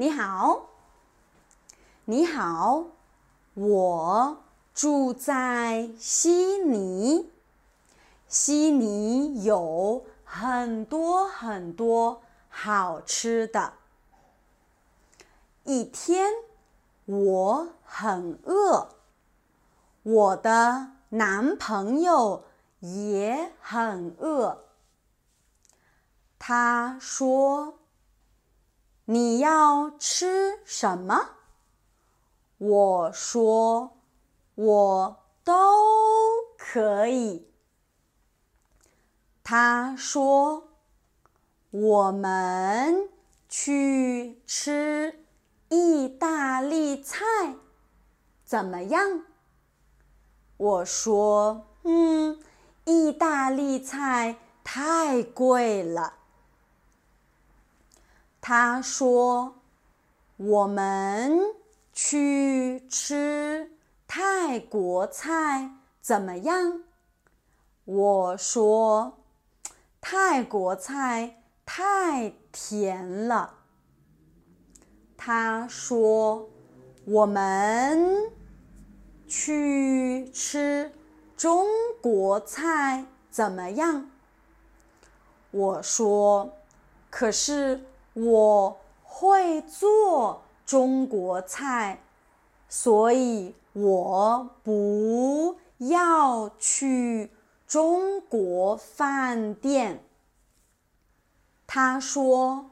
你好，你好，我住在悉尼。悉尼有很多很多好吃的。一天，我很饿，我的男朋友也很饿。他说：“你要吃什么？”我说：“我都可以。”他说：“我们去吃意大利菜，怎么样？”我说：“意大利菜太贵了。”他说：“我们去吃泰国菜，怎么样？”我说：“泰国菜太甜了。”他说：“我们去吃中国菜怎么样？”我说：“可是我会做中国菜，所以我不要去中国饭店。”他说：“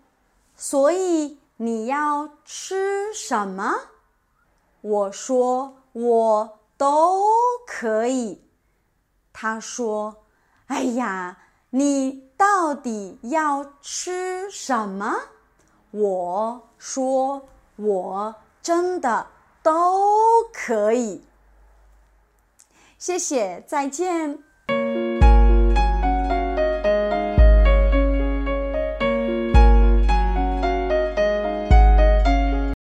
所以你要吃什么？”我说：“我都可以。”他说：“哎呀，你到底要吃什么？”我说：“我真的都可以。”谢谢，再见。